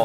ข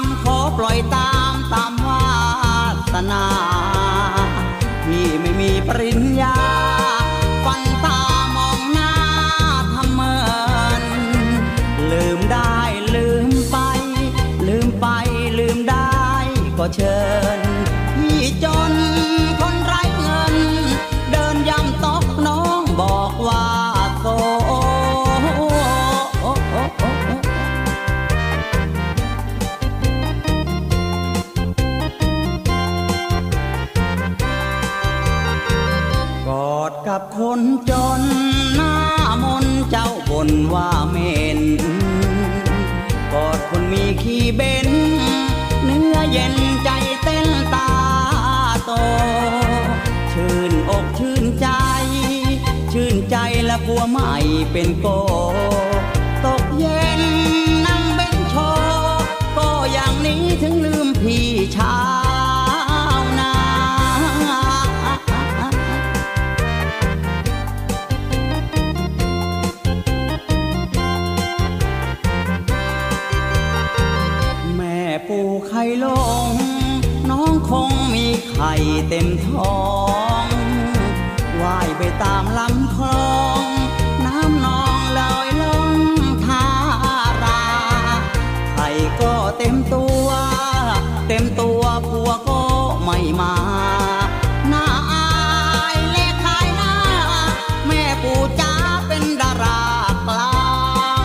มขอปล่อยตามวาสนาพี่ไม่มีปริญญาฟังตามองหน้าทำเหมือนลืมได้ลืมไปลืมได้ก็เชิญพี่จนคนไร้เงินเดินย่ำตอกน้องบอกว่าโสกับคนจนหน้ามนเจ้าบ่นว่าเหม็นกอดคนมีขี้เบ้นเนื้อเย็นใจเต้นตาโตชื่นอกชื่นใจและผัวใหม่เป็นโกตกเย็นนั่งเบ้นโชว์ก็อย่างนี้ถึงลืมพี่ชายไข่ลงน้องคงมีไข่เต็มท้องว่ายไปตามลำคลองน้ำนองลอยล้นทาราไข่ก็เต็มตัวผัวก็ไม่มาน่าอายเลขายหน้าแม่ปู่จ๋าเป็นดารากลา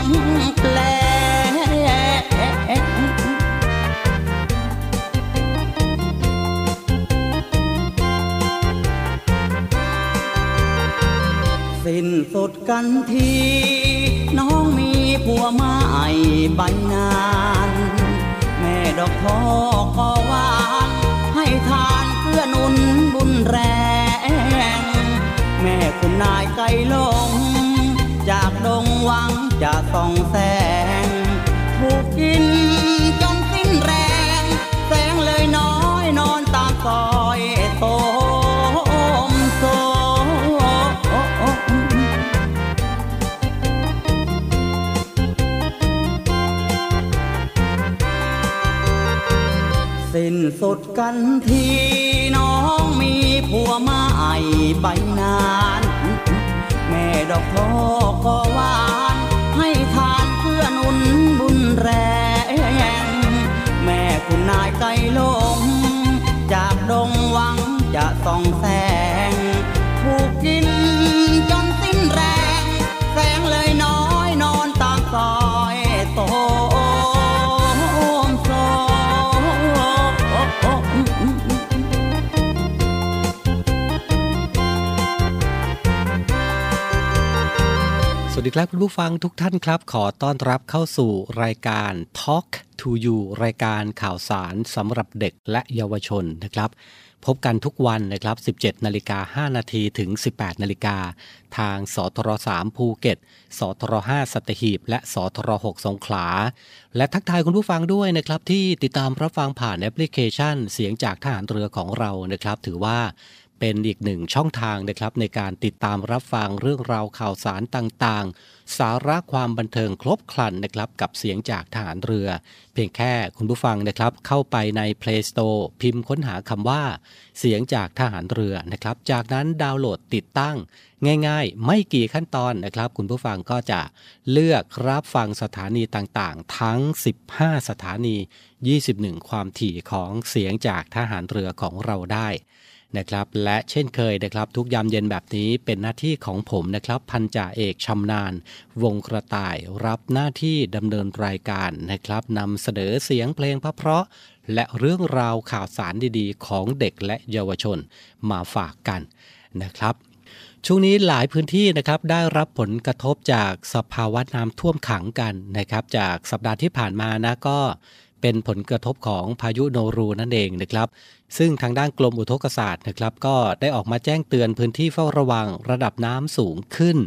งแปลสิ้นสุดกันทีน้องมีผัวใหม่ใบนานแม่ดอกพ่อขอวานให้ทานเพื่อนุนบุญแรงแม่คุณนายไกลลงจากดงวังจะส่องแสงถูกกินจนสิ้นแรงแสงเลยน้อยนอนตามซอยโตสิ้นสุดกันทีน้องมีผัวใหม่ไปนานแม่ดอกพ่อก็หวานให้ทานเพื่อนุนบุญแรงแม่คุณนายไกลลงจากดงวังจะส่องแสงถูกกินจนสิ้นแรงแสงเลยน้อยนอนตามซอยโตสวัสดีครับคุณผู้ฟังทุกท่านครับขอต้อนรับเข้าสู่รายการ Talk to you รายการข่าวสารสำหรับเด็กและเยาวชนนะครับ พบกันทุกวันนะครับ 17:05 น.ถึง 18:00 น.ทางสทร3ภูเก็ตสทร5สัตหีบและสทร6สงขลาและทักทายคุณผู้ฟังด้วยนะครับที่ติดตามรับฟังผ่านแอปพลิเคชันเสียงจากทหารเรือของเรานะครับถือว่าเป็นอีกหนึ่งช่องทางนะครับในการติดตามรับฟังเรื่องราวข่าวสารต่างๆสาระความบันเทิงครบครันนะครับกับเสียงจากทหารเรือเพียงแค่คุณผู้ฟังนะครับเข้าไปใน Play Store พิมพ์ค้นหาคำว่าเสียงจากทหารเรือนะครับจากนั้นดาวน์โหลดติดตั้งง่ายๆไม่กี่ขั้นตอนนะครับคุณผู้ฟังก็จะเลือกรับฟังสถานีต่างๆทั้ง15สถานี21ความถี่ของเสียงจากทหารเรือของเราได้นะครับและเช่นเคยนะครับทุกยามเย็นแบบนี้เป็นหน้าที่ของผมนะครับพันจ่าเอกชำนาญวงกระต่ายรับหน้าที่ดำเนินรายการนะครับนำเสนอเสียงเพลงเพราะๆและเรื่องราวข่าวสารดีๆของเด็กและเยาวชนมาฝากกันนะครับช่วงนี้หลายพื้นที่นะครับได้รับผลกระทบจากสภาวะน้ำท่วมขังกันนะครับจากสัปดาห์ที่ผ่านมานะก็เป็นผลกระทบของพายุโนรูนั่นเองนะครับซึ่งทางด้านกรมอุทกศาสตร์นะครับก็ได้ออกมาแจ้งเตือนพื้นที่เฝ้าระวังระดับน้ำสูงขึ้น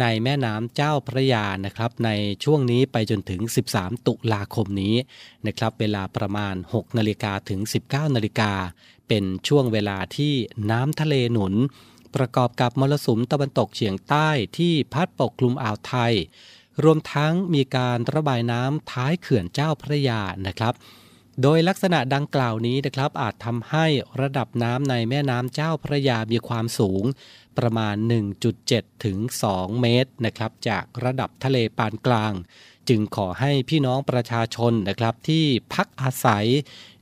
ในแม่น้ำเจ้าพระยานะครับในช่วงนี้ไปจนถึง13ตุลาคมนี้นะครับเวลาประมาณ 6:00 นถึง 19:00 นเป็นช่วงเวลาที่น้ำทะเลหนุนประกอบกับมรสุมตะวันตกเฉียงใต้ที่พัดปกคลุมอ่าวไทยรวมทั้งมีการระบายน้ำท้ายเขื่อนเจ้าพระยานะครับโดยลักษณะดังกล่าวนี้นะครับอาจทำให้ระดับน้ำในแม่น้ำเจ้าพระยามีความสูงประมาณ 1.7 ถึง 2 เมตรนะครับจากระดับทะเลปานกลางจึงขอให้พี่น้องประชาชนนะครับที่พักอาศัย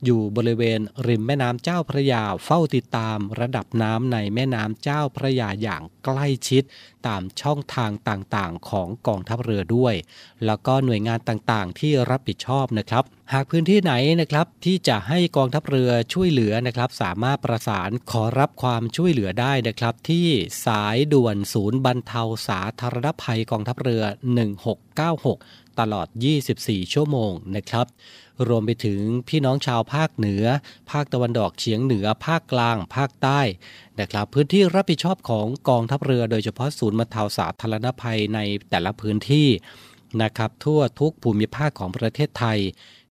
อยู่บริเวณริมแม่น้ำเจ้าพระยาเฝ้าติดตามระดับน้ำในแม่น้ำเจ้าพระยาอย่างใกล้ชิดตามช่องทางต่างๆของกองทัพเรือด้วยแล้วก็หน่วยงานต่างๆที่รับผิดชอบนะครับหากพื้นที่ไหนนะครับที่จะให้กองทัพเรือช่วยเหลือนะครับสามารถประสานขอรับความช่วยเหลือได้นะครับที่สายด่วนศูนย์บรรเทาสาธารณภัยกองทัพเรือ1696ตลอด24ชั่วโมงนะครับรวมไปถึงพี่น้องชาวภาคเหนือภาคตะวันออกเฉียงเหนือภาคกลางภาคใต้นะครับพื้นที่รับผิดชอบของกองทัพเรือโดยเฉพาะศูนย์บรรเทาสาธารณภัยในแต่ละพื้นที่นะครับทั่วทุกภูมิภาคของประเทศไทย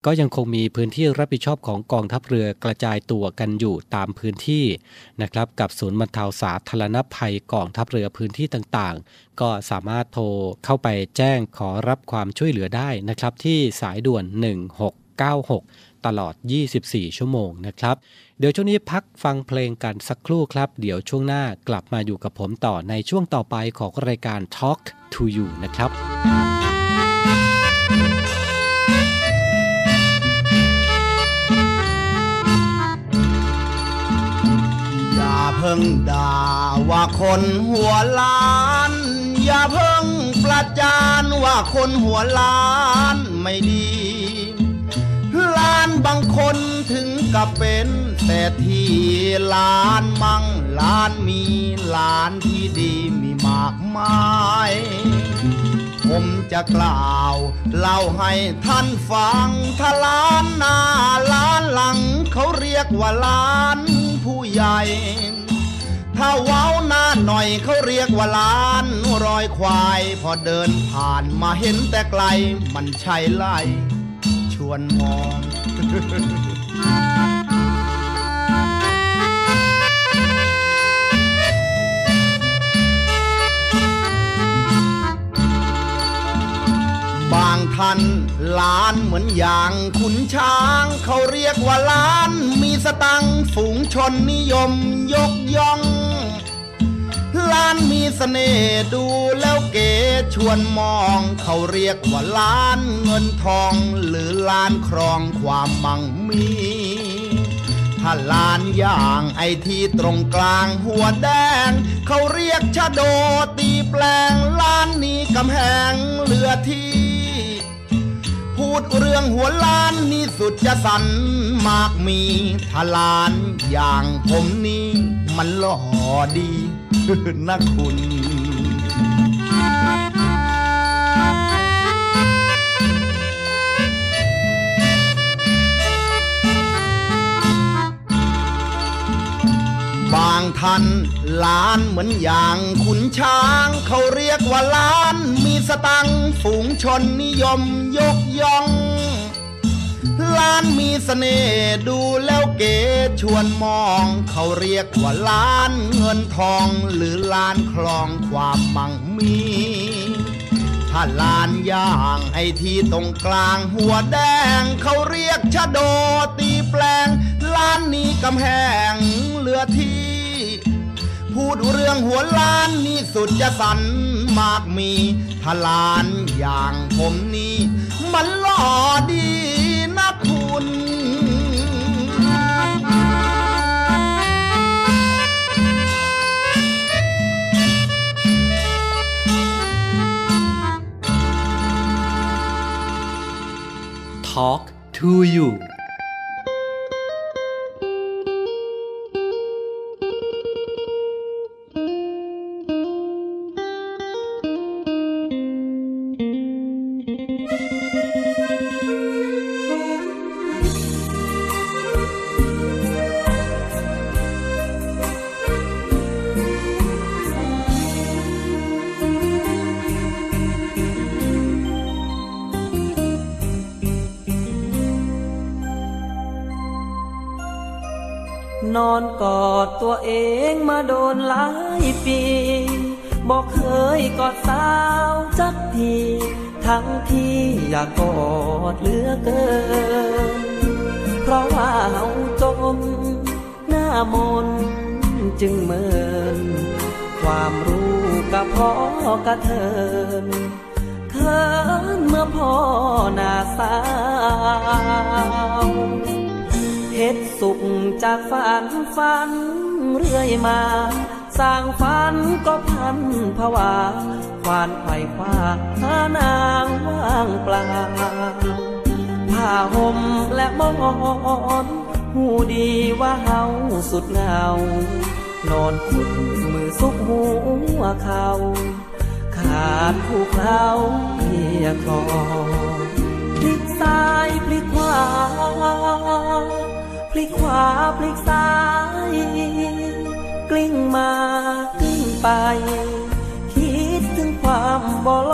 ก็ยังคงมีพื้นที่รับผิดชอบของกองทัพเรือกระจายตัวกันอยู่ตามพื้นที่นะครับกับศูนย์บรรเทาสาธารณภัยกองทัพเรือพื้นที่ต่างๆก็สามารถโทรเข้าไปแจ้งขอรับความช่วยเหลือได้นะครับที่สายด่วน1696ตลอด24ชั่วโมงนะครับเดี๋ยวช่วงนี้พักฟังเพลงกันสักครู่ครับเดี๋ยวช่วงหน้ากลับมาอยู่กับผมต่อในช่วงต่อไปของรายการ Talk to you นะครับอย่าเพิ่งด่าว่าคนหัวล้านอย่าเพิ่งประจานว่าคนหัวล้านไม่ดีล้านบางคนถึงกับเป็นเศรษฐีล้านมั่งล้านมีล้านที่ดีมีมากมายผมจะกล่าวเล่าให้ท่านฟังถ้าล้านหน้าล้านหลังเขาเรียกว่าล้านผู้ใหญ่ถ้าเว้าหน้าหน่อยเขาเรียกว่าล้านรอยควายพอเดินผ่านมาเห็นแต่ไกลมันใช่ไล่ชวนมองบางท่านล้านเหมือนอย่างขุนช้างเขาเรียกว่าล้านมีสตังค์ฝูงชนนิยมยกย่องล้านมีเสน่ห์ดูแล้วเก๋ชวนมองเขาเรียกว่าล้านเงินทองหรือล้านครองความมั่งมีถ้าล้านอย่างไอที่ตรงกลางหัวแดงเขาเรียกชะโดตีแปลงล้านนี้กำแพงเหลือที่พูดเรื่องหัวล้านนี่สุดจะสันมากมีถ้าล้านอย่างผมนี่มันหล่อดีนะคุณ ล้านเหมือนอย่างขุนช้างเขาเรียกว่าล้านมีสตังค์ฝูงชนนิยมยกย่องล้านมีเสน่ห์ดูแล้วเก๋ชวนมองเขาเรียกว่าล้านเงินทองหรือล้านคลองความมั่งมีถ้าล้านย่างไอ้ที่ตรงกลางหัวแดงเขาเรียกชะโดตีแปลงล้านนี้กำแหงเหลือที่พูดเรื่องหัวล้านนี่สุดจะสันมากมีถ้าล้านอย่างผมนี่มันหล่อดีนะคุณTalk to youนอนกอดตัวเองมาโดนหลายปีบอกเคยกอดสาวจักทีทั้งที่อยากกอดเหลือเกินเพราะว่าเฮาจมหน้ามนจึงเมินความรู้กะพอกะเทินเขินเมื่อพ่อหน้าสาวเฮ็ดสุขจากฝันเรื่อยมาสร้างฝันก็พันผวาควานไขว่คว้าหานางว่างเปล่าผ้าห่มและหมอนหูดีว่าเฮาสุดเหงานอนขุดมือซุกหัวเขาขาดผู้เขาเพียคลอพลิกซ้ายพลิกขวาพลิกขวาพลิกซ้ายกลิ้งมากลิ้งไปคิดถึงความบ่ล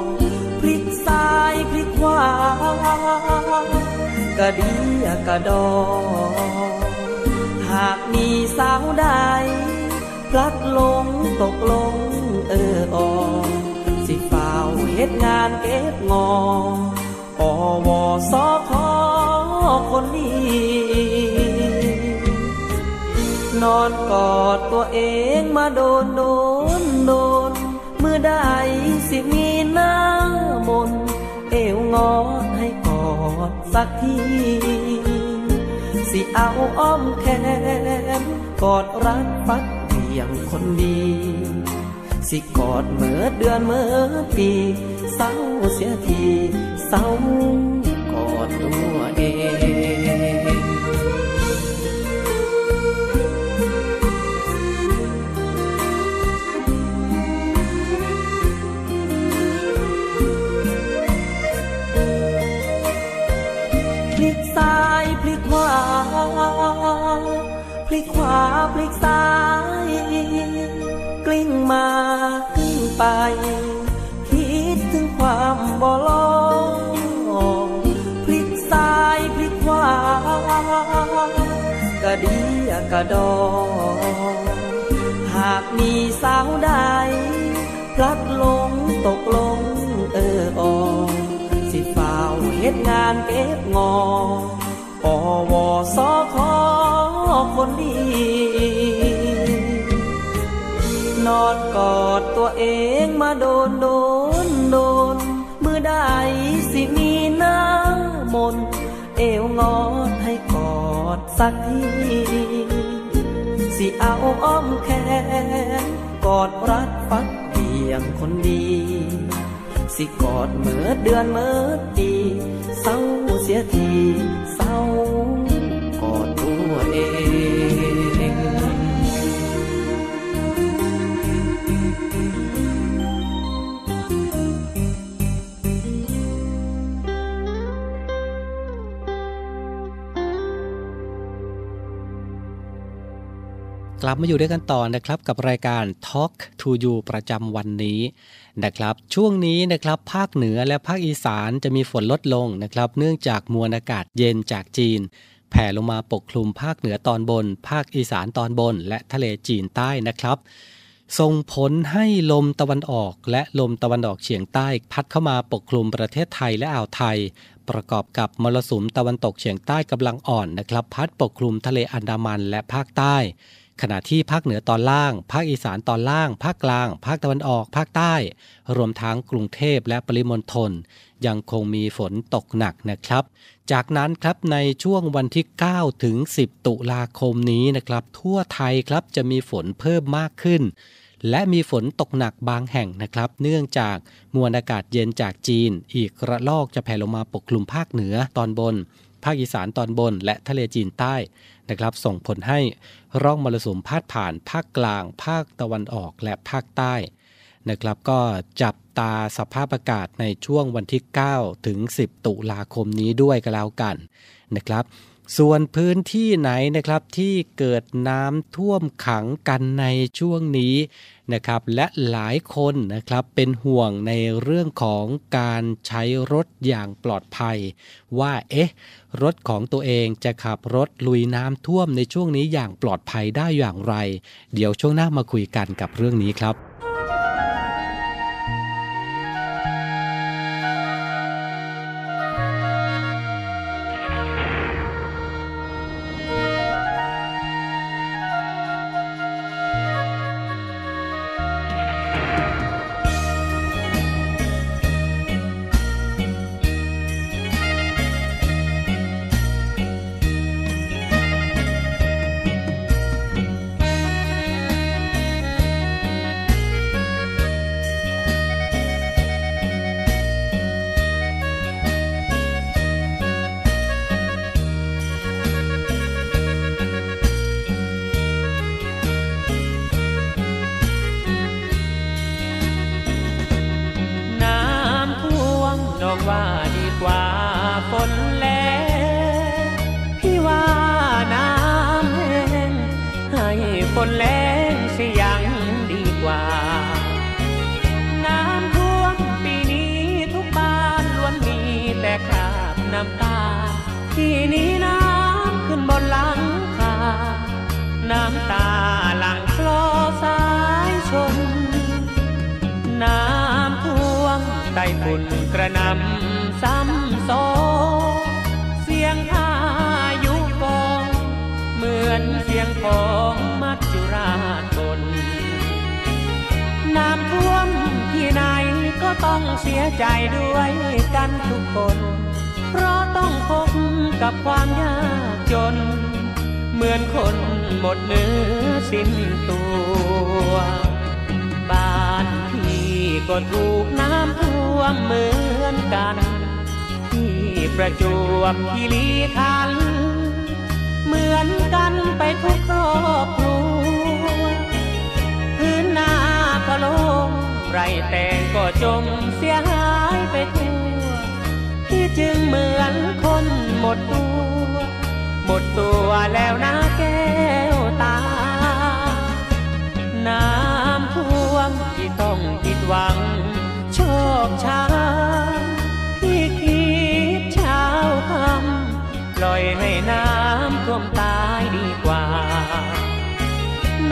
งพลิกซ้ายพลิกขวากะดีกะดอหากมีสาวใดพลัดหลงตกลงอสิเฝ้าเฮ็ดงานเก็บงออวสคคนนี้นอนกอดตัวเองมาโดนเมื่อใดสิมีหน้ามนเอวงอให้กอดสักทีสิเอาอ้อมแขนกอดรักปักเบี่ยงคนดีสิกอดเมื่อเดือนเมื่อปีเศร้าเสียทีเศร้ากอดตัวเองพลิกซ้ายพลิกขวาพลิกขวาพลิกซ้ายกลิ้งมากลิ้งไปคิดถึงความบ่ลงพลิกซ้ายพลิกขวากะดีกะดอหากมีสาวใดพลัดหลงตกลงอสิเฝ้าเฮ็ดงานเก็บงออวสคคนนี้นอนกอดตัวเองมาโดนเมื่อใดสิมีหน้ามนเอวงอให้กอดสักทีสิเอาอ้อมแขนกอดรัดปักเบี่ยงคนดีสิกอดเมื่อเดือนเมื่อปีเศร้าเสียทีเศร้ากอดตัวเอง กลับมาอยู่ด้วยกันต่อนะครับกับรายการ Talk to you ประจำวันนี้นะครับช่วงนี้นะครับภาคเหนือและภาคอีสานจะมีฝนลดลงนะครับเนื่องจากมวลอากาศเย็นจากจีนแผ่ลงมาปกคลุมภาคเหนือตอนบนภาคอีสานตอนบนและทะเลจีนใต้นะครับส่งผลให้ลมตะวันออกและลมตะวันออกเฉียงใต้พัดเข้ามาปกคลุมประเทศไทยและอ่าวไทยประกอบกับมรสุมตะวันตกเฉียงใต้กำลังอ่อนนะครับพัดปกคลุมทะเลอันดามันและภาคใต้ขณะที่ภาคเหนือตอนล่างภาคอีสานตอนล่างภาคกลางภาคตะวันออกภาคใต้รวมทั้งกรุงเทพและปริมณฑลยังคงมีฝนตกหนักนะครับจากนั้นครับในช่วงวันที่9ถึง10ตุลาคมนี้นะครับทั่วไทยครับจะมีฝนเพิ่มมากขึ้นและมีฝนตกหนักบางแห่งนะครับเนื่องจากมวลอากาศเย็นจากจีนอีกระลอกจะแผ่ลงมาปกคลุมภาคเหนือตอนบนภาคอีสานตอนบนและทะเลจีนใต้นะครับส่งผลให้ร่องมรสุมพาดผ่านภาคกลางภาคตะวันออกและภาคใต้นะครับก็จับตาสภาพอากาศในช่วงวันที่9ถึง10ตุลาคมนี้ด้วยก็แล้วกันนะครับส่วนพื้นที่ไหนนะครับที่เกิดน้ำท่วมขังกันในช่วงนี้นะครับและหลายคนนะครับเป็นห่วงในเรื่องของการใช้รถอย่างปลอดภัยว่ารถของตัวเองจะขับรถลุยน้ำท่วมในช่วงนี้อย่างปลอดภัยได้อย่างไรเดี๋ยวช่วงหน้ามาคุยกันกับเรื่องนี้ครับต้องเสียใจด้วยกันทุกคนเพราะต้องพบกับความยากจนเหมือนคนหมดเนื้อสิ้นตัวบ้านพี่ก็ถูกน้ำท่วมเหมือนกันที่ประจวบคีรีขันธ์เหมือนกันไปทุกครอบครัวพื้นนาก็โล่งไรแตงก็จมเสียหายไปทั่วที่จึงเหมือนคนหมดตัวแล้วนะแก้วตาน้ำท่วมที่ต้องผิดหวังโชคชะตาที่คิดเช้าค่ำปล่อยให้น้ำท่วมตายดีกว่า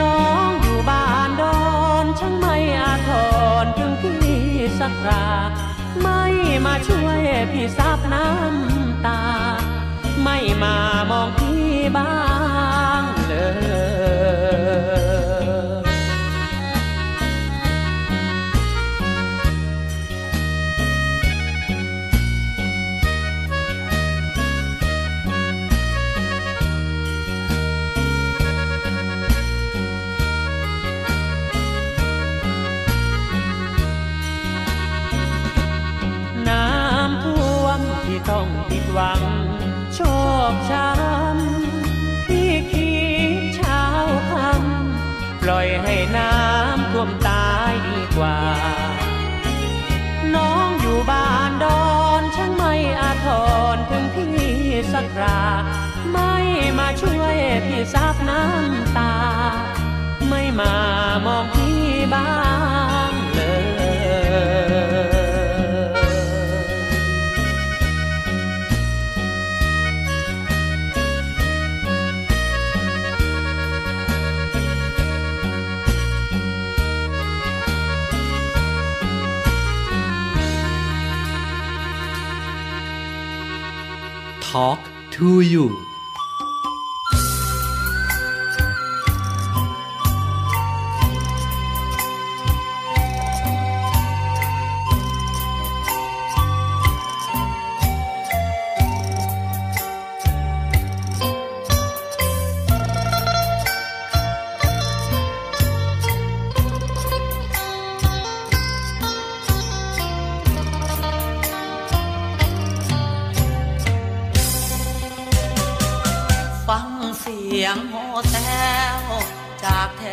น้องอยู่บ้านดอนช่างไม่อาทรถึงพี่สักราไม่มาช่วยพี่ซับน้ำตาไม่มามองพี่บ้างเลยต้องผิดหวังโชคช้ำที่คิดเช้าค่ำปล่อยให้น้ำท่วมตายดีกว่าน้องอยู่บ้านดอนช่างไม่อาทรถึงพี่สักราไม่มาช่วยพี่ซับน้ำตา Talk to you ฟังเสียงโหแซวจากแถ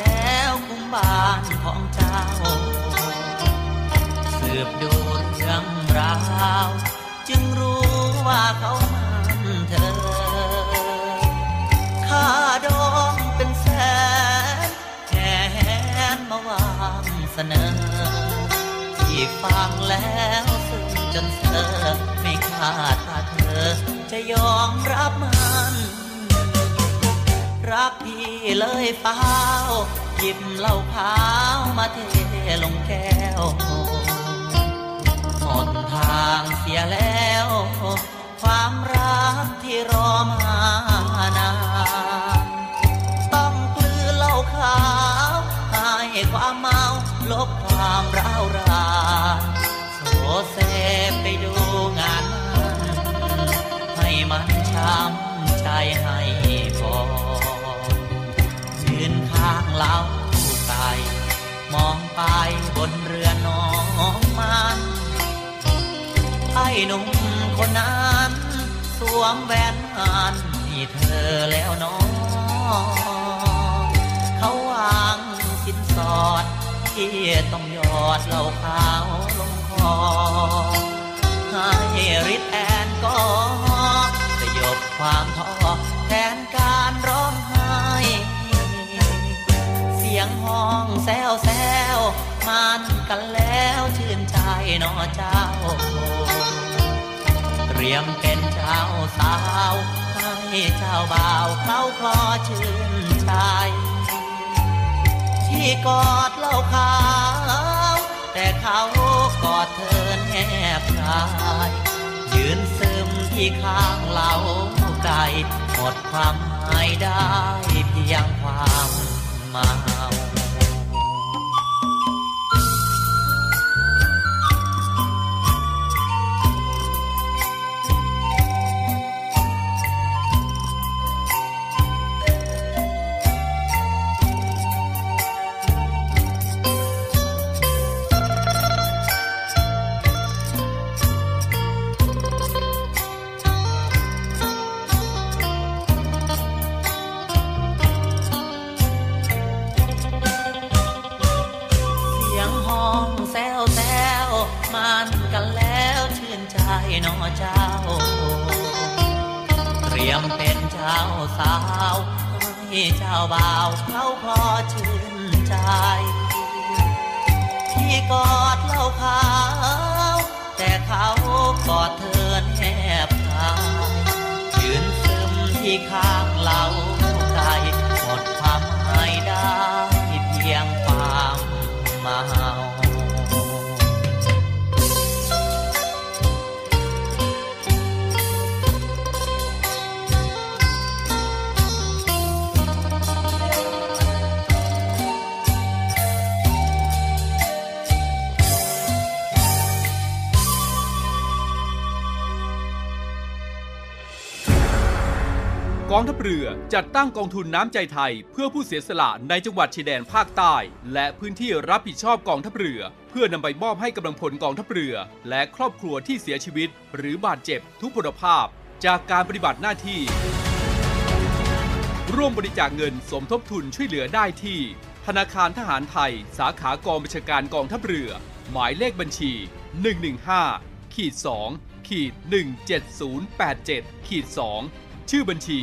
วคุ้มบ้านของเจ้าสืบดูเรื่องราวจึงรู้ว่าเขามันเธอข้าดองเป็นแสนแห่มาวางเสนอที่ฟังแล้วซึ้งจนเธอไม่คาดว่าเธอจะยอมรับมันรักพี่เลยเฝ้าหยิบเหล้าขาวมาเทลงแก้วหมดทางเสียแล้วความรักที่รอมานานต้องกลืนเหล้าขาวให้ความเมาลบความร้าวรานโสเสพไปดูงานให้มันช้ำใจให้พอยืนข้างเล้าไก่มองไปบนเรือน้องมันไอ้หนุ่มคนนั้นสวมแหวนมันที่เธอแล้วน้องเขาวางสินสอดที่ต้องยอดเหล้าขาวลงคอให้ฤทธิ์แอนก็สยบความท้อแทนการร้องไห้เสียงห้องแซวแซวมันกันแล้วชื่นใจหนอเจ้าเตรียมเป็นเจ้าสาวให้เจ้าบ่าวเขาขอชื่นใจที่กอดเหล้าขาวแต่เขากอดเธอแนบกายยืนซึมที่ข้างเหล้าไก่หมดความหมายได้เพียงความเมามันกันแล้วชื่นใจหนอเจ้าเตรียมเป็นเจ้าสาวให้เจ้าบ่าวเขาพอชื่นใจที่กอดเหล้าขาวแต่เขากอดเธอแนบกายยืนซึมที่ข้างเหล้าไก่หมดความหมายได้เพียงความเมากองทัพเรือจัดตั้งกองทุนน้ำใจไทยเพื่อผู้เสียสละในจังหวัดชายแดนภาคใต้และพื้นที่รับผิดชอบกองทัพเรือเพื่อนำไปมอบให้กำลังพลกองทัพเรือและครอบครัวที่เสียชีวิตหรือบาดเจ็บทุพพลภาพจากการปฏิบัติหน้าที่ร่วมบริจาคเงินสมทบทุนช่วยเหลือได้ที่ธนาคารทหารไทยสาขากองบัญชาการกองทัพเรือหมายเลขบัญชี 115-2-17087-2ชื่อบัญชี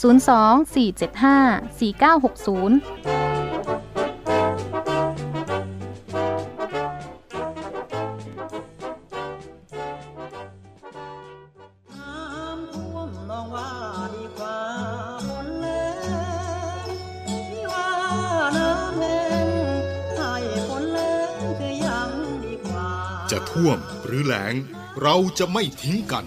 02 475 4960จะท่วมหรือแล้งเราจะไม่ทิ้งกัน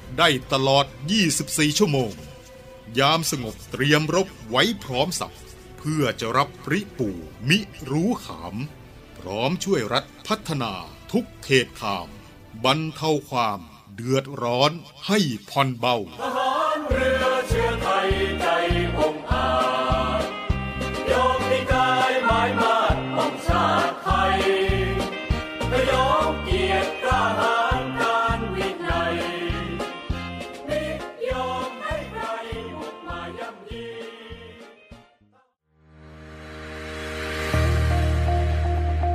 ได้ตลอด24ชั่วโมงยามสงบเตรียมรบไว้พร้อมสับเพื่อจะรับปริปูมิรู้ขามพร้อมช่วยรัฐพัฒนาทุกเขตทางบรรเทาความเดือดร้อนให้ผ่อนเบาทหารเรือเชื้อไทยใจองอาจยอมให้กายหมายมาดของชาติไทยยอมเกียรติทหารการวินัยไม่ยอมให้ใครบุกมาย่ำยี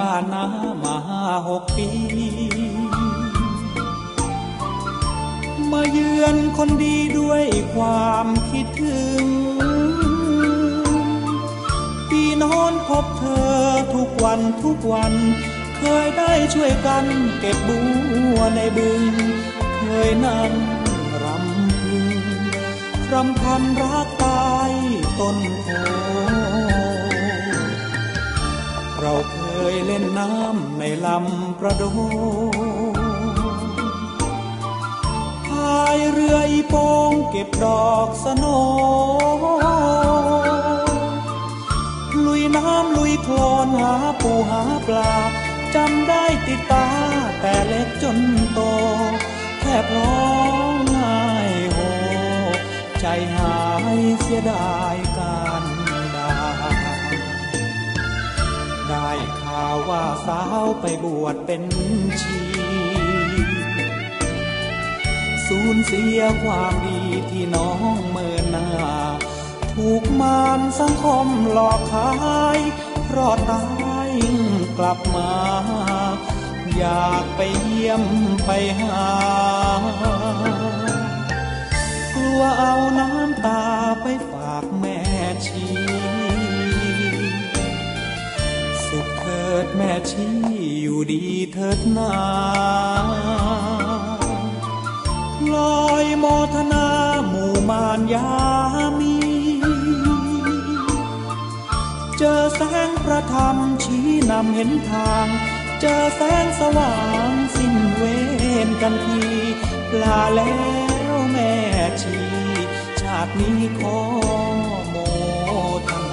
บ้านน้ามา6ปีมาเยือนคนดีด้วยความคิดถึงปีโน้นพบเธอทุกวันทุกวันเคยได้ช่วยกันเก็บบัวในบึงเคยนั่งรำพึงรำพันรักตายต้นโพเราเคยเล่นน้ำในลำประโดงพายเรืออีโป่งเก็บดอกสโนลุยน้ำลุยโคลนหาปูหาปลาจำได้ติดตาแต่เล็กจนโตแทบร้องไห้โฮใจหายเสียดายการได้ข่าว สาวไปบวชเป็นชีสูญเสียความดีที่น้องเมินหน้าถูกมารสังคมหลอกขายรอดตายกลับมาอยากไปเยี่ยมไปหากลัวเอาน้ำตาไปฝากแม่ชีสุขเถิดแม่ชีอยู่ดีเถิดนาลอยโมทนาหมู่มารยามีเจอแสงพระธรรมชี้นำเห็นทางเจอแสงสว่างสิ้นเวรกันทีลาแล้วแม่ชีชาตินี้ขอโมทนา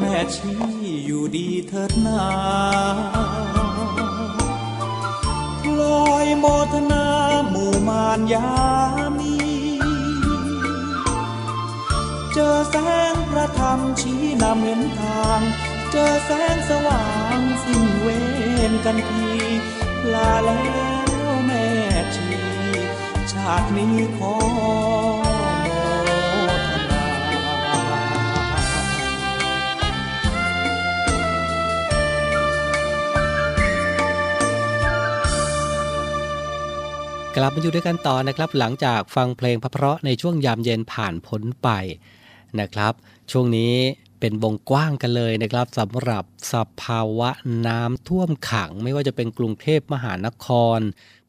แม่ชีอยู่ดีเถิดนาลอยโมทนาหมู่มารยามีเจอแสงพระธรรมชี้นำเห็นทางเจอแสงสว่างสิ้นเวรกันทีลาแล้วแม่ชีชาตินี้ขอกลับมาอยู่ด้วยกันต่อนะครับหลังจากฟังเพลงเพราะๆในช่วงยามเย็นผ่านพ้นไปนะครับช่วงนี้เป็นวงกว้างกันเลยนะครับสำหรับสภาวะน้ำท่วมขังไม่ว่าจะเป็นกรุงเทพมหานคร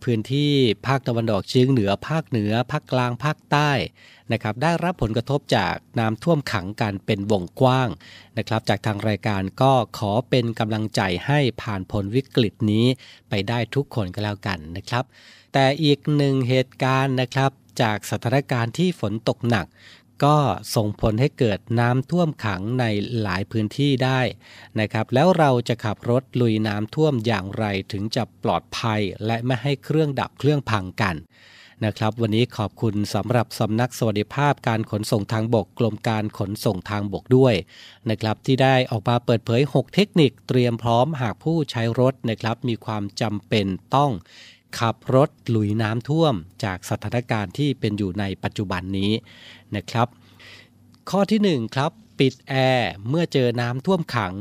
พื้นที่ภาคตะวันออกเฉียงเหนือภาคเหนือภาคกลางภาคใต้นะครับได้รับผลกระทบจากน้ำท่วมขังกันเป็นวงกว้างนะครับจากทางรายการก็ขอเป็นกำลังใจให้ผ่านพ้นวิกฤตนี้ไปได้ทุกคนก็แล้วกันนะครับแต่อีกหนึ่งเหตุการณ์นะครับจากสถานการณ์ที่ฝนตกหนักก็ส่งผลให้เกิดน้ำท่วมขังในหลายพื้นที่ได้นะครับแล้วเราจะขับรถลุยน้ำท่วมอย่างไรถึงจะปลอดภัยและไม่ให้เครื่องดับเครื่องพังกันนะครับวันนี้ขอบคุณสำหรับสำนักสวัสดิภาพการขนส่งทางบกกรมการขนส่งทางบกด้วยนะครับที่ได้ออกมาเปิดเผย6เทคนิคเตรียมพร้อมหากผู้ใช้รถนะครับมีความจำเป็นต้องขับรถลุยน้ำท่วมจากสถานการณ์ที่เป็นอยู่ในปัจจุบันนี้นะครับข้อที่1ครับปิดแอร์เมื่อเจอน้ำท่วมขัง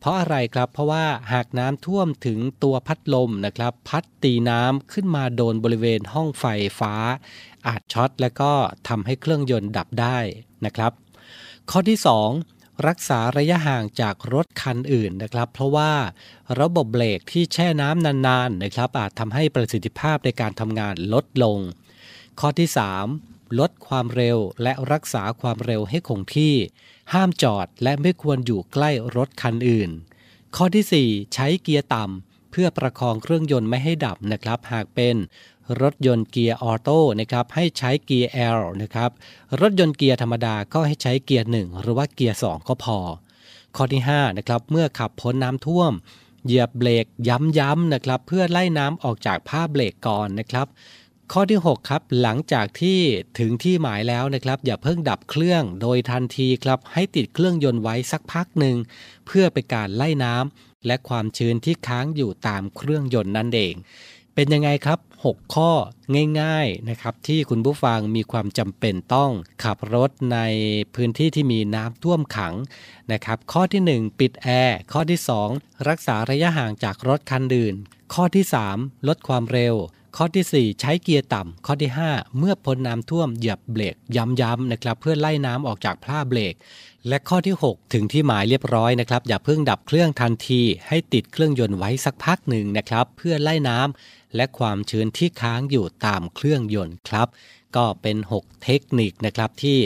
เพราะอะไรครับเพราะว่าหากน้ำท่วมถึงตัวพัดลมนะครับพัดตีน้ำขึ้นมาโดนบริเวณห้องไฟฟ้าอาจช็อตและก็ทำให้เครื่องยนต์ดับได้นะครับข้อที่2รักษาระยะห่างจากรถคันอื่นนะครับเพราะว่าระบบเบรกที่แช่น้ำนานๆนะครับอาจทำให้ประสิทธิภาพในการทำงานลดลงข้อที่3ลดความเร็วและรักษาความเร็วให้คงที่ห้ามจอดและไม่ควรอยู่ใกล้รถคันอื่นข้อที่4ใช้เกียร์ต่ำเพื่อประคองเครื่องยนต์ไม่ให้ดับนะครับหากเป็นรถยนต์เกียร์ออโต้นะครับให้ใช้เกียร์ L นะครับรถยนต์เกียร์ธรรมดาก็ให้ใช้เกียร์ 1 หรือว่าเกียร์ 2 ก็พอข้อที่5นะครับเมื่อขับพ้นน้ำท่วมเหยียบเบรกย้ำๆนะครับเพื่อไล่น้ำออกจากผ้าเบรกก่อนนะครับข้อที่6ครับหลังจากที่ถึงที่หมายแล้วนะครับอย่าเพิ่งดับเครื่องโดยทันทีครับให้ติดเครื่องยนต์ไว้สักพักหนึ่งเพื่อเป็นการไล่น้ำและความชื้นที่ค้างอยู่ตามเครื่องยนต์นั่นเองเป็นยังไงครับ6ข้อง่ายๆนะครับที่คุณผู้ฟังมีความจำเป็นต้องขับรถในพื้นที่ที่มีน้ำท่วมขังนะครับข้อที่1ปิดแอร์ข้อที่2รักษาระยะห่างจากรถคันอื่นข้อที่3ลดความเร็วข้อที่4ใช้เกียร์ต่ำข้อที่5เมื่อพ้นน้ำท่วมเหยียบเบรกย้ำๆนะครับเพื่อไล่น้ำออกจากผ้าเบรกและข้อที่6ถึงที่หมายเรียบร้อยนะครับอย่าเพิ่งดับเครื่องทันทีให้ติดเครื่องยนต์ไว้สักพักหนึ่งนะครับเพื่อไล่น้ำและความชื้นที่ค้างอยู่ตามเครื่องยนต์ครับก็เป็น6เทคนิคนะครับที่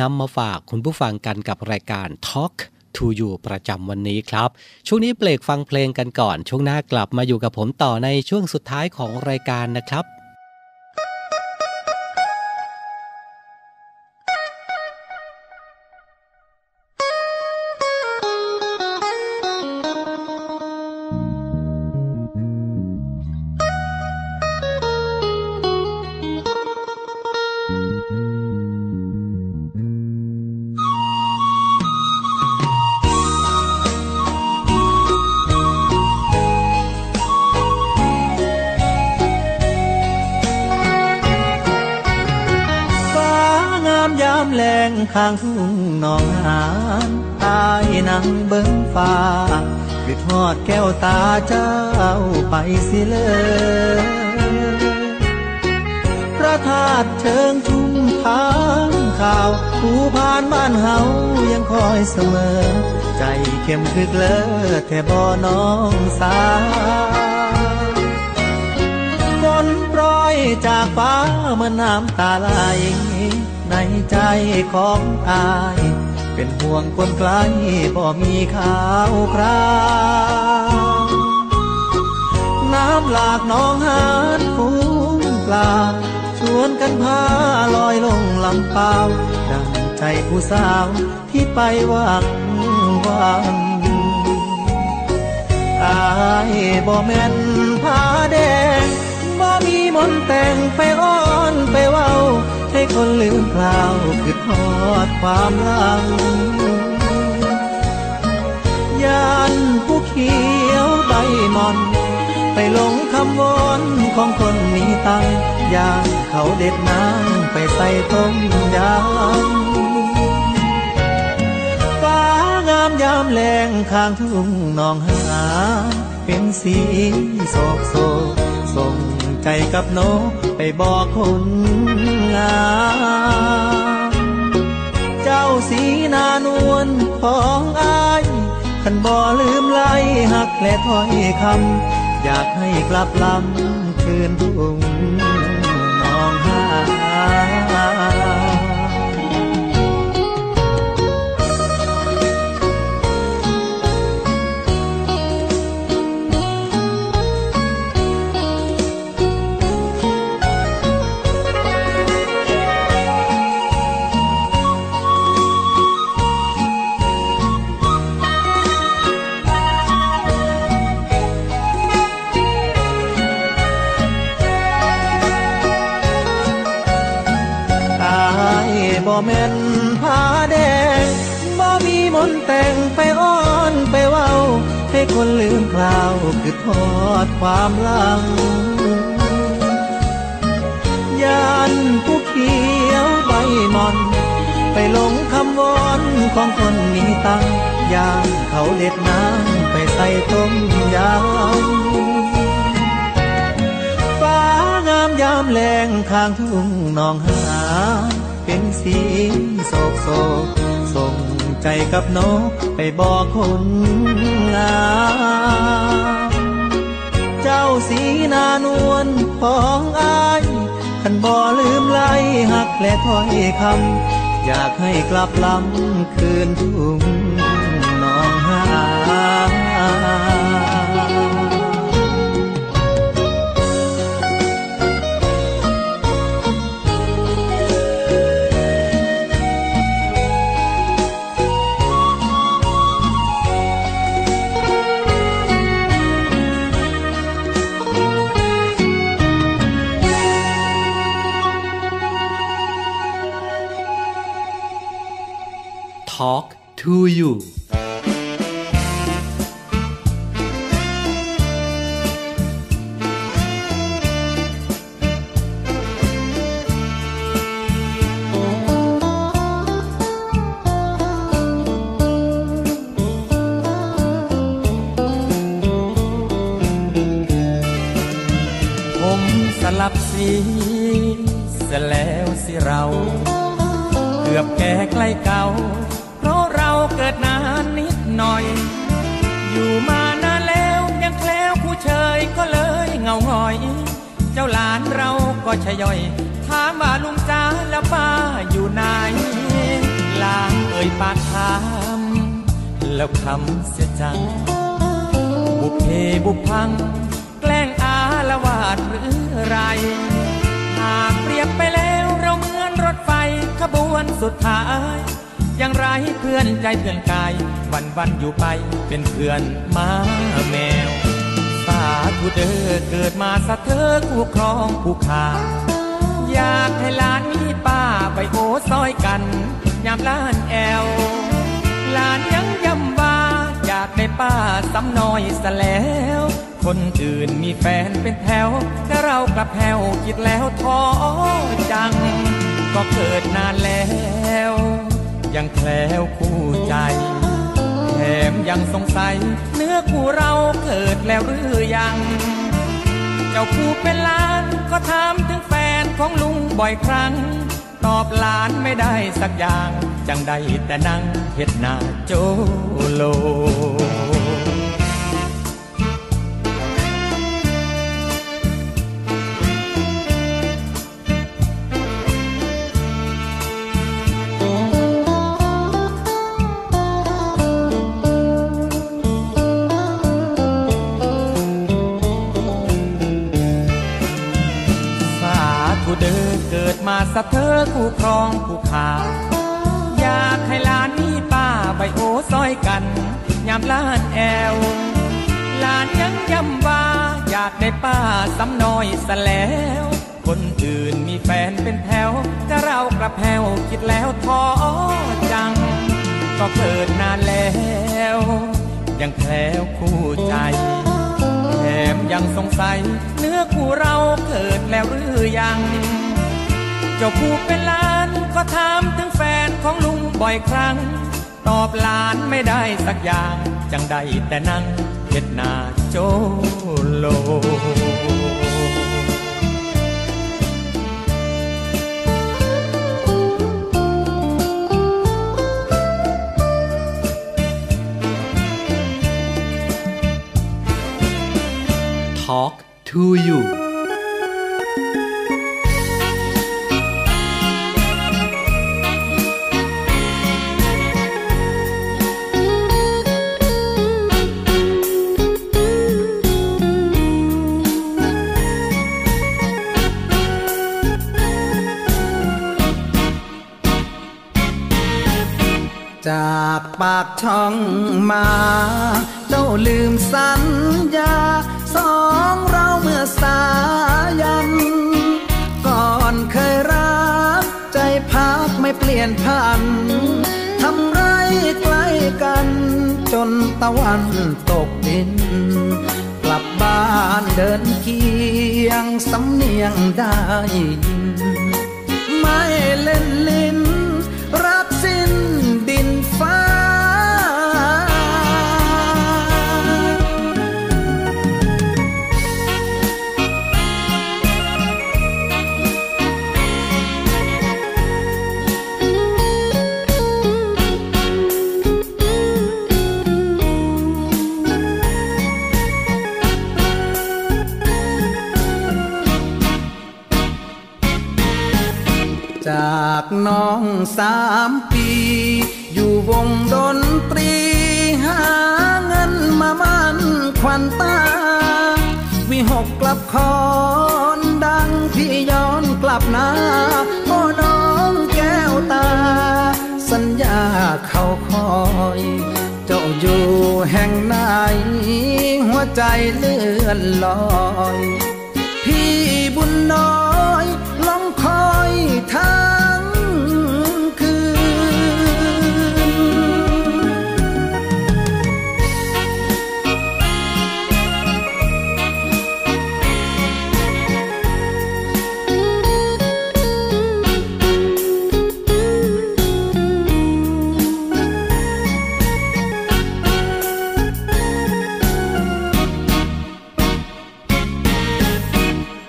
นำมาฝากคุณผู้ฟังกันกับรายการ Talk to you ประจำวันนี้ครับช่วงนี้เบรกฟังเพลงกันก่อนช่วงหน้ากลับมาอยู่กับผมต่อในช่วงสุดท้ายของรายการนะครับข้างทุ่งหนองหานตายนางเบิ้งฟ้าคิดฮอดแก้วตาเจ้าไปสิเลยพระธาตุเชิงทุ่งทางข่าวภูพานบ้านเฮายังคอยเสมอใจเข้มคึกเลิศแท่บ่น้องสาฝนปรอยจากฟ้ามันน้ำตาไหลในใจของอายเป็นห่วงคนไกลบ่มีข่าวคราวน้ำหลากน้องหานฟูงปลาชวนกันพาลอยลงลำเปล่าดังใจผู้สาวที่ไปหวังวันอายบ่แม่นผาแดงบ่มีมนต์แต่งไปอ้อนไปเว้าให้คนลืมคราวคือทอดความหลังยานผู้เขียวใบมอนไปหลงคำวอนของคนมีตังยานเขาเด็ดน้ำไปใส่ต้มยำฟ้างามยามแรงข้างทุ่งหนองหาเป็นสีโศกโศกส่งใจกับโนไปบอกคนงามเจ้าสีนานวลของอายคันบ่ลืมไล่หักและถ้อยคำอยากให้กลับลำคืนทุ่งหนองหานบ่แม่นผาแดงบ่มีมนต์แต่งไปอ้อนไปเว้าให้คนลืมคราวคือทอดความหลังยานผู้เขียวใบมอนไปหลงคำวอนของคนมีตังยานเขาเด็ดน้ำไปใส่ต้มยำฟ้างามยามแรงข้างทุ่งหนองหาเป็นสีโศกโศกส่งใจกับโนไปบอกคนงามเจ้าสีนานวลของอายคันบ่ลืมไล่หักและถ้อยคำอยากให้กลับลำคืนทุ่งหนองหานTalk to you ผมสลับสีเสียแล้วสิเราเกือบแก่ใกล้เก่าเกิดนานนิดหน่อยอยู่มานานแล้วยังแคล้วผู้เชยก็เลยเงาหงอยเจ้าหลานเราก็ชะย่อยถามว่าลุงจ๋าและป้าอยู่ไหนหลานเอ่ยปากถาม แล้วคำเสียจังบุพเพบุพพังแกล้งอาละวาดหรือไรหากเปรียบไปแล้วเราเหมือนรถไฟขบวนสุดท้ายยังไร้เพื่อนใจเพื่อนกายวันๆอยู่ไปเป็นเพื่อนหมาแมวสาธุเด้อเกิดมาสะเธอคู่ครองคู่ขาอยากให้หลานมีป้าไปโอซอยกันยามล้านแอวหลานยังย้ำว่าอยากได้ป้าสำน้อยซะแล้วคนอื่นมีแฟนเป็นแถวแต่เรากลับแผ่วคิดแล้วท้อจังก็เกิดนานแล้วยังแคล้วคู่ใจแถมยังสงสัยเนื้อคู่เราเกิดแล้วหรือยังเจ้าผู้เป็นหลานก็ถามถึงแฟนของลุงบ่อยครั้งตอบหลานไม่ได้สักอย่างจังได้แต่นั่งเฮ็ดหน้าโจโลสะเธอคู่ครองคู่ขาอยากให้หลานมีป้าไปโอซอยกันยามล้านแอวหลานยังย้ำว่าอยากได้ป้าสำน้อยซะแล้วคนอื่นมีแฟนเป็นแถวแต่เรากลับแผ่วคิดแล้วท้อจังก็เกิดนานแล้วยังแคล้วคู่ใจแถมยังสงสัยเนื้อคู่เราเกิดแล้วหรือยังเจ้าผู้เป็นหลานก็ถามถึงแฟนของลุงบ่อยครั้งตอบหลานไม่ได้สักอย่างจังได้แต่นั่งเฮ็ดหน้าโจโลTalk to youจากปากช่องมาเจ้าลืมสัญญาสองเราเมื่อสายันก่อนเคยรักใจพักไม่เปลี่ยนพันทำไรใกล้กันจนตะวันตกดินกลับบ้านเดินเคียงสำเนียงได้ยินไม่เล่นลิ้นรับสิ้นดินฟ้าจากน้อง3 ปีอยู่วงดนตรีหาเงินมามั่นขวัญตาวิหกกลับคอนดังพี่ย้อนกลับนาโอ้น้องแก้วตาสัญญาเขาคอยเจ้าอยู่แห่งไหนหัวใจเลื่อนลอยพี่บุญน้อยลองคอย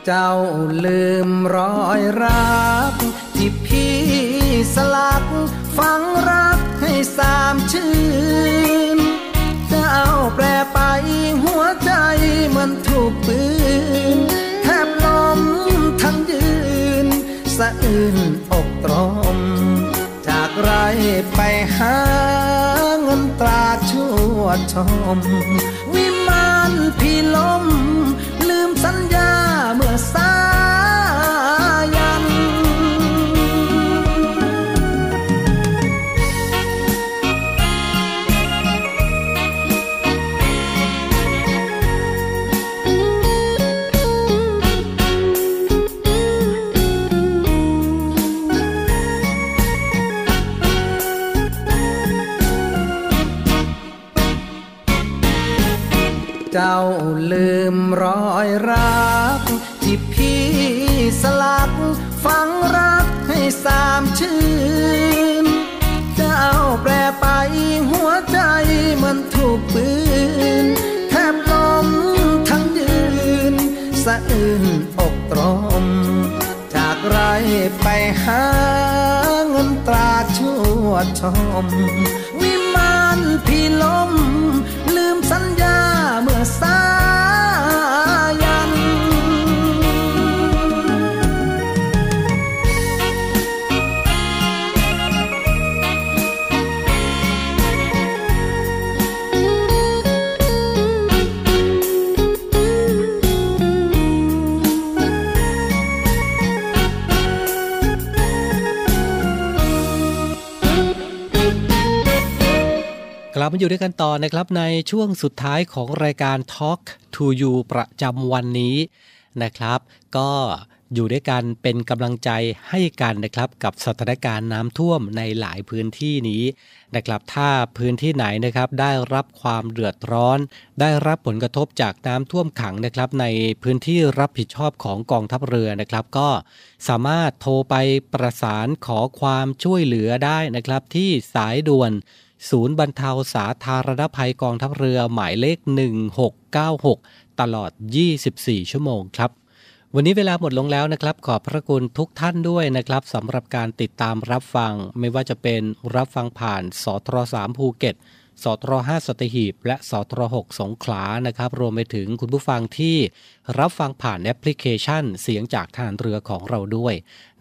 เจ้าลืมรอยรักที่พี่สลักฝังรักให้3 ชื่นเจ้าแปรไปหัวใจมันถูกปืนแทบล้มทั้งยืนสะอื้นอกตรมจากไรไปหาเงินตราชั่ว ดชมวิมานพี่ลมลืมสัญญาเมื่อสายันเจ้าลืมรอยรักที่พี่สลักฝังรักให้สามชื่นเจ้าแปรไปหัวใจเหมือนถูกปืนแทบล้มทั้งยืนสะอื้นอกตรมจากไรไปหาเงินตราชวดชมวิมานพี่ลมลืมสัญญาเมื่อสายันกลับมาอยู่ด้วยกันต่อนะครับในช่วงสุดท้ายของรายการ Talk to you ประจำวันนี้นะครับก็อยู่ด้วยกันเป็นกำลังใจให้กันนะครับกับสถานการณ์น้ำท่วมในหลายพื้นที่นี้นะครับถ้าพื้นที่ไหนนะครับได้รับความเดือดร้อนได้รับผลกระทบจากน้ำท่วมขังนะครับในพื้นที่รับผิดชอบของกองทัพเรือนะครับก็สามารถโทรไปประสานขอความช่วยเหลือได้นะครับที่สายด่วนศูนย์บรรเทาสาธารณภัยกองทัพเรือหมายเลข1696ตลอด24ชั่วโมงครับวันนี้เวลาหมดลงแล้วนะครับขอบพระคุณทุกท่านด้วยนะครับสำหรับการติดตามรับฟังไม่ว่าจะเป็นรับฟังผ่านสท3ภูเก็ตสท5สัตหีบและสท6สงขลานะครับรวมไปถึงคุณผู้ฟังที่รับฟังผ่านแอปพลิเคชันเสียงจากทหารเรือของเราด้วย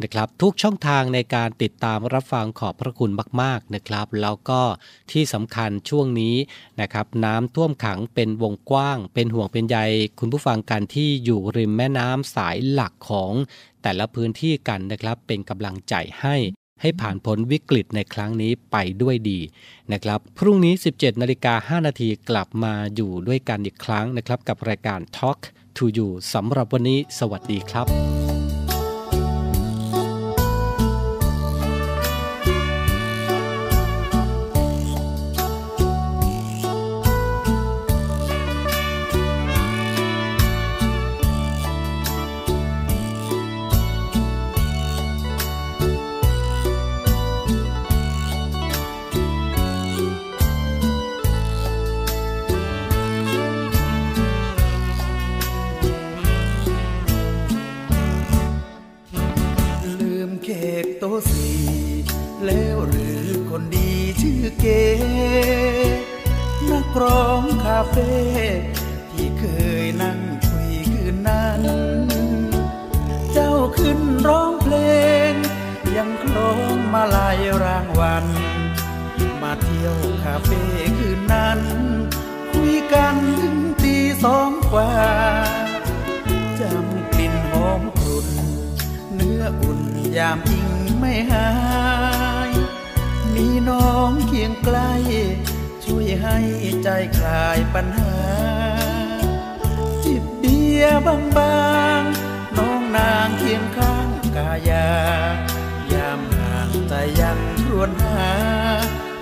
นะครับทุกช่องทางในการติดตามรับฟังขอบพระคุณมากๆนะครับแล้วก็ที่สำคัญช่วงนี้นะครับน้ำท่วมขังเป็นวงกว้างเป็นห่วงเป็นใยคุณผู้ฟังกันที่อยู่ริมแม่น้ำสายหลักของแต่ละพื้นที่กันนะครับเป็นกำลังใจให้ผ่านพ้นวิกฤตในครั้งนี้ไปด้วยดีนะครับพรุ่งนี้ 17:05 น.กลับมาอยู่ด้วยกันอีกครั้งนะครับกับรายการ Talk to you สำหรับวันนี้สวัสดีครับที่เคยนั่งคุยคืนนั้นเจ้าขึ้นร้องเพลงยังคล้องมาลายรางวัลมาเที่ยวคาเฟ่คืนนั้นคุยกันถึงตี 2 กว่าจำกลิ่นหอมกลุ่นเนื้ออุ่นยามยิ่งไม่หายมีน้องเคียงใกล้ช่วยให้ใจคลายปัญหาจิบเบียร์บางๆน้องนางเคียงข้างกายายามห่างใจยังครวญหา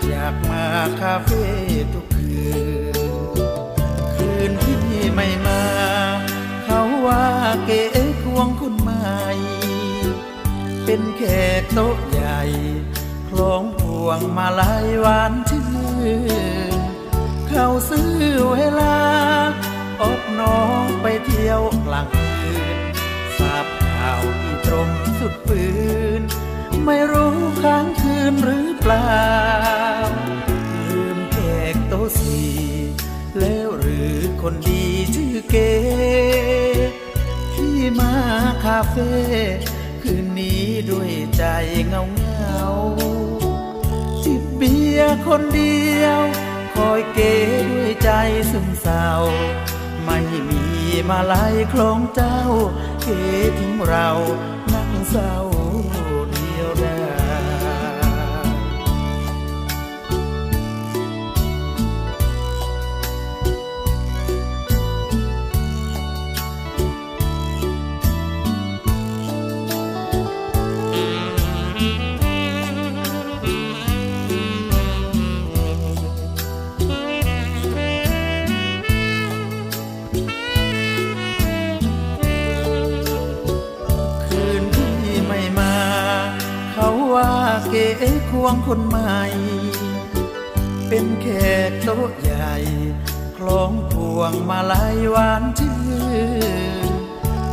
อยากมาคาเฟ่ทุกคืนที่ไม่มาเขาว่าเก๋ควงคุณใหม่เป็นแขกโต๊ะใหญ่คล้องพวงมาลัยหวานชื่นเขาซื้อเวลาอบน้องไปเที่ยวกลางคืนทราบข่าวที่ตรงสุดฝืนไม่รู้ค้างคืนหรือเปล่าลืมแขกโต๊ะสี่แล้วหรือคนดีชื่อเก๋ที่มาคาเฟ่คืนนี้ด้วยใจเงาจิบเบียร์คนเดียวขอ อยเก๋ด้วยใจซึมเศร้าไม่มีมาลัยคล้องเจ้าเก๋ทิ้งเรานั่งเศร้าเดียวดายเก๋ควงคนใหม่เป็นแขกโต๊ะใหญ่คล้องพวงมาลัยหวานชื่น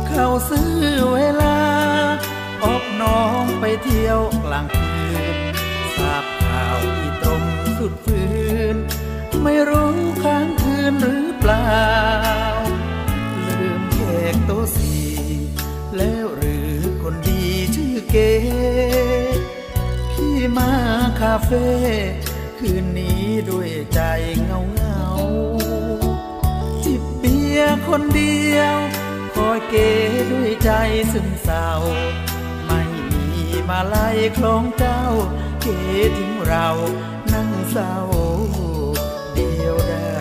เข้าซื้อเวลาออกน้องไปเที่ยวกลางคืนทราบข่าวที่ตรงสุดฟื้นไม่รู้ค้างคืนหรือเปล่าลืมแขกโต๊ะสี่แล้วหรือคนดีชื่อเก๋ที่มาคาเฟ่คืนนี้ด้วยใจเงาเงาจิบเบียร์คนเดียวคอยเก๋ด้วยใจซึมเศร้าไม่มีมาลัยคล้องเจ้าเก๋ทิ้งเรานั่งเศร้าเดียวดาย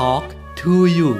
Talk to you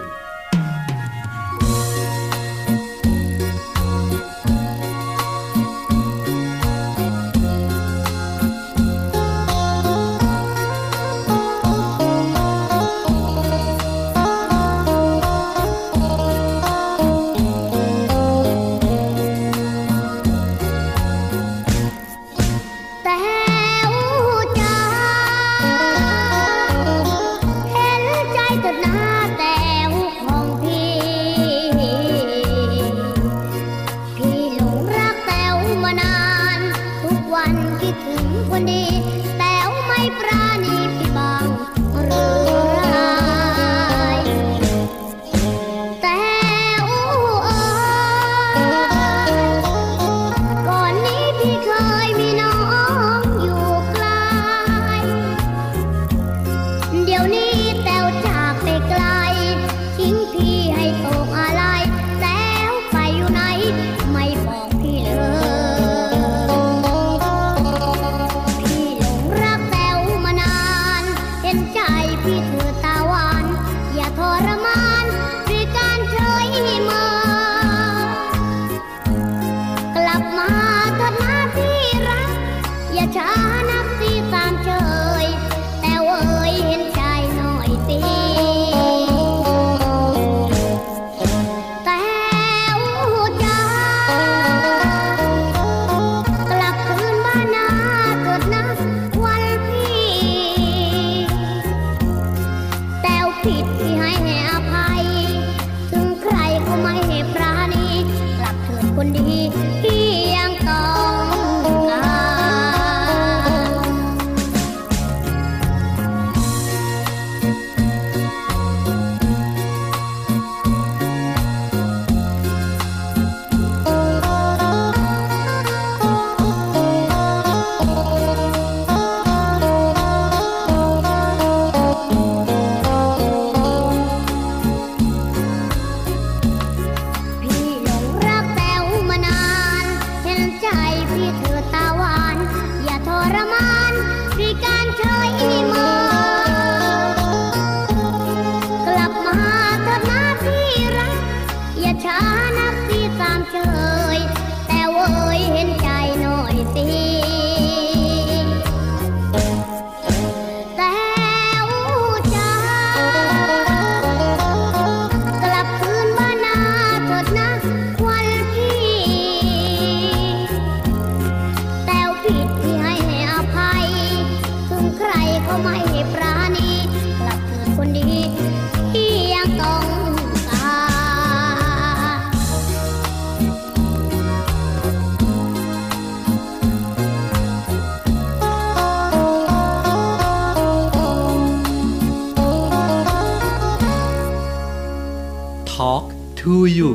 to you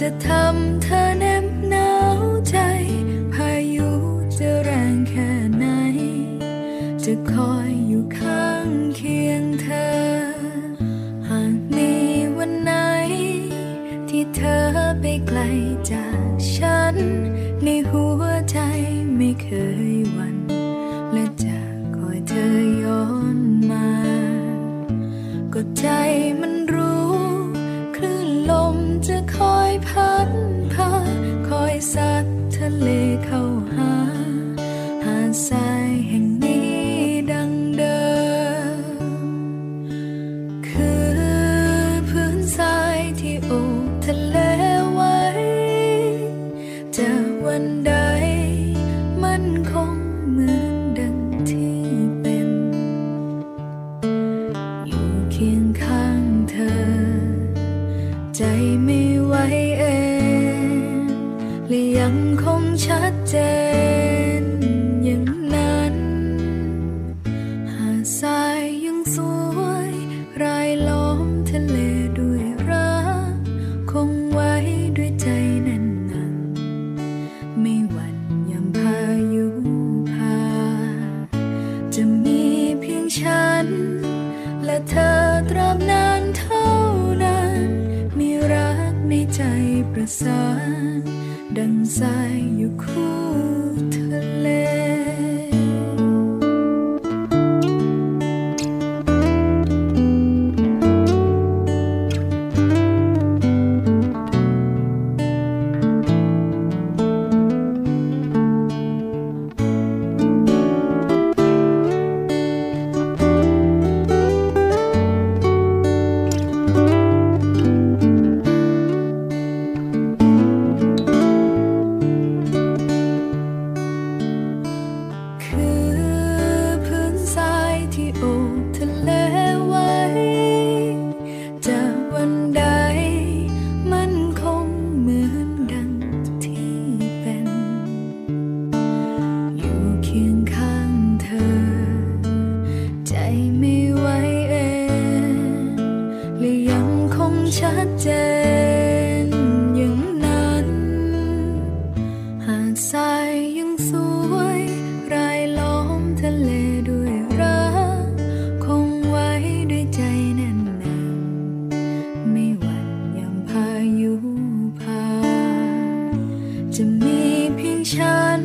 จะทำเธอแนบหนาวใจพายุจะแรงแค่ไหนจะคอยอยู่ข้างเคียงเธอหากมีวันไหนที่เธอไปไกลจากฉันในหัวใจไม่เคยหวั่นและจะคอยเธอย้อนมาก็ใจมันรู้คลื่นลมจะคอยพัดพาคอยซัดทะเลเข้าหาหาดทรายแห่งนี้ดังเดิมคือพื้นทรายที่โอบทะเลไว้จะวันใดมันคงเหมือนดังที่เป็นอยู่เคียงข้างเธอใจไม่ไหวเองและยังคงชัดเจนอย่างนั้นหาดทรายยังสวยรายล้อมทะเลด้วยรักคงไว้ด้วยใจแน่นหนักไม่หวั่นยามพายุพาจะมีเพียงฉันและเธอตราบนานเท่านั้นมีรักในใจประสานดังสายอยู่คู่ทะเลชัดเจนอย่างนั้นหาดทรายยังสวยรายล้อมทะเลด้วยรักคงไว้ด้วยใจแน่นหนาไม่หวั่นยามพายุพาจะมีเพียงฉัน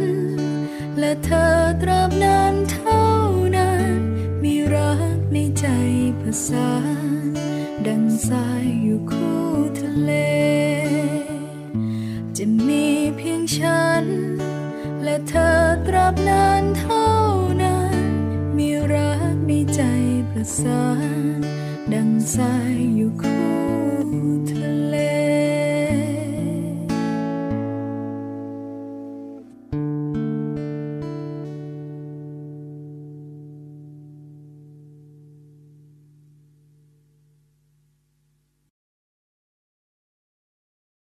และเธอตราบนานเท่านั้นมีรักในใจประสานดังสายอยู่คู่ทะเลจะมีเพียงฉันและเธอตราบนานเท่านั้นมีรักในใจประสานดังสายอยู่คู่ทะเล